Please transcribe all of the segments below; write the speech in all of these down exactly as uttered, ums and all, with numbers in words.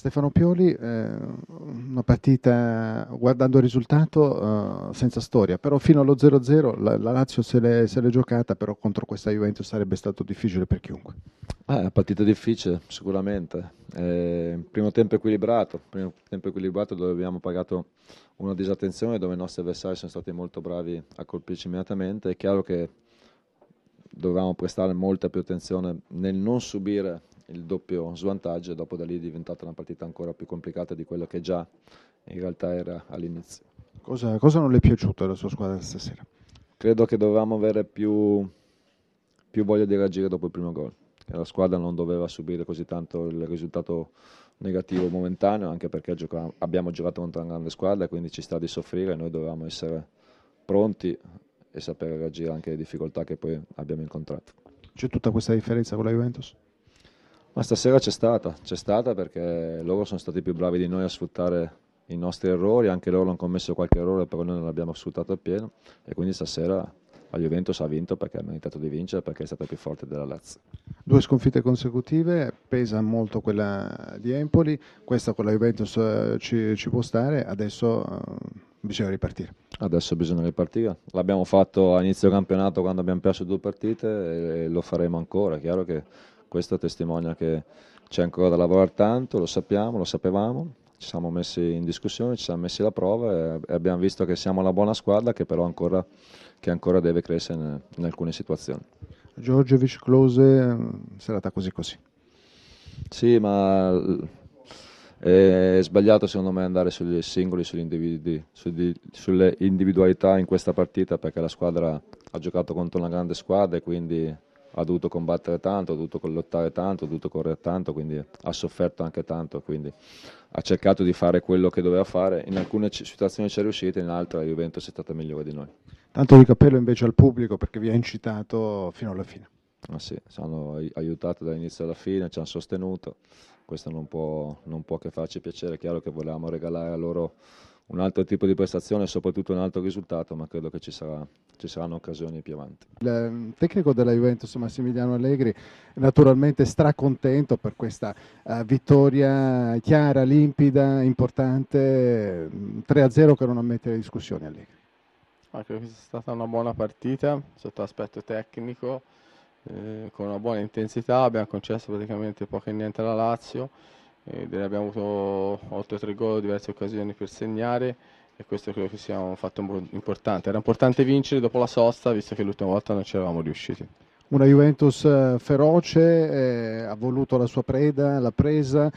Stefano Pioli, eh, una partita, guardando il risultato, eh, senza storia, però fino allo zero zero la, la Lazio se l'è, se l'è giocata, però contro questa Juventus sarebbe stato difficile per chiunque. Eh, una partita difficile, sicuramente. Eh, primo tempo equilibrato, primo tempo equilibrato dove abbiamo pagato una disattenzione, dove i nostri avversari sono stati molto bravi a colpirci immediatamente. È chiaro che dovevamo prestare molta più attenzione nel non subire il doppio svantaggio, e dopo da lì è diventata una partita ancora più complicata di quella che già in realtà era all'inizio. Cosa, cosa non le è piaciuto alla sua squadra stasera? Credo che dovevamo avere più, più voglia di reagire dopo il primo gol. E la squadra non doveva subire così tanto il risultato negativo momentaneo, anche perché giocavamo, abbiamo giocato contro una grande squadra, quindi ci sta di soffrire. Noi dovevamo essere pronti e sapere reagire anche alle difficoltà che poi abbiamo incontrato. C'è tutta questa differenza con la Juventus? Ma stasera c'è stata, c'è stata perché loro sono stati più bravi di noi a sfruttare i nostri errori, anche loro hanno commesso qualche errore, però noi non l'abbiamo sfruttato appieno, e quindi stasera la Juventus ha vinto perché ha meritato di vincere, perché è stata più forte della Lazio. Due sconfitte consecutive, pesa molto quella di Empoli, questa con la Juventus ci, ci può stare, adesso uh, bisogna ripartire. Adesso bisogna ripartire, l'abbiamo fatto a inizio campionato quando abbiamo perso due partite e lo faremo ancora, è chiaro che questo testimonia che c'è ancora da lavorare tanto, lo sappiamo, lo sapevamo, ci siamo messi in discussione, ci siamo messi alla prova e abbiamo visto che siamo una buona squadra che però ancora, che ancora deve crescere in, in alcune situazioni. Giorgio, close, serata così così. Sì, ma è sbagliato secondo me andare sugli singoli, sugli individui, sugli, sulle individualità in questa partita, perché la squadra ha giocato contro una grande squadra e quindi ha dovuto combattere tanto, ha dovuto lottare tanto, ha dovuto correre tanto, quindi ha sofferto anche tanto, quindi ha cercato di fare quello che doveva fare, in alcune situazioni ci è riuscita, in altre la Juventus è stata migliore di noi. Tanto di cappello invece al pubblico perché vi ha incitato fino alla fine. Ah sì, ci hanno aiutato dall'inizio alla fine, ci hanno sostenuto, questo non può, non può che farci piacere, è chiaro che volevamo regalare a loro un altro tipo di prestazione e soprattutto un altro risultato, ma credo che ci, sarà, ci saranno occasioni più avanti. Il tecnico della Juventus Massimiliano Allegri naturalmente stracontento per questa uh, vittoria chiara, limpida, importante, tre a zero che non ammette discussioni Allegri. Ma credo che sia stata una buona partita sotto l'aspetto tecnico, eh, con una buona intensità, abbiamo concesso praticamente poco e niente alla Lazio. Ed abbiamo avuto otto tre gol, diverse occasioni per segnare, e questo credo che sia un fatto importante. Era importante vincere dopo la sosta, visto che l'ultima volta non ci eravamo riusciti. Una Juventus feroce, eh, ha voluto la sua preda, l'ha presa,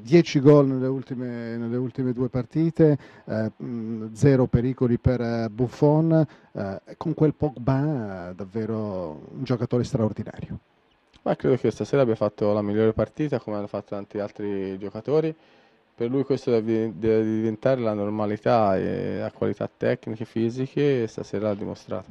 dieci eh, gol nelle ultime, nelle ultime due partite, eh, zero pericoli per Buffon, eh, con quel Pogba davvero un giocatore straordinario. Ma credo che stasera abbia fatto la migliore partita, come hanno fatto tanti altri giocatori. Per lui questo deve, deve diventare la normalità, e la qualità tecniche, fisiche, e stasera l'ha dimostrato.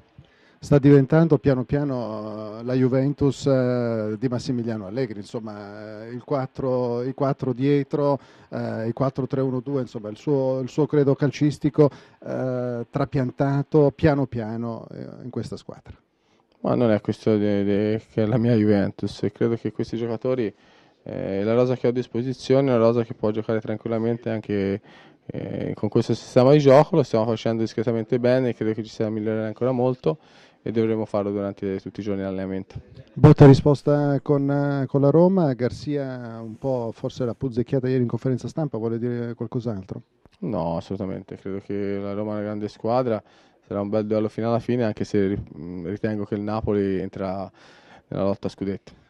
Sta diventando piano piano la Juventus eh, di Massimiliano Allegri, insomma il quattro, i quattro dietro, eh, i quattro tre uno due, insomma il suo, il suo credo calcistico eh, trapiantato piano piano eh, in questa squadra. Ma non è questo de, de, che è la mia Juventus, credo che questi giocatori, eh, la rosa che ho a disposizione è una rosa che può giocare tranquillamente anche eh, con questo sistema di gioco, lo stiamo facendo discretamente bene e credo che ci sia da migliorare ancora molto e dovremo farlo durante tutti i giorni di allenamento. Botta risposta con, con la Roma, Garcia un po' forse l'ha puzzecchiata ieri in conferenza stampa, vuole dire qualcos'altro? No, assolutamente, credo che la Roma è una grande squadra. Sarà un bel duello fino alla fine, anche se ritengo che il Napoli entrerà nella lotta a scudetto.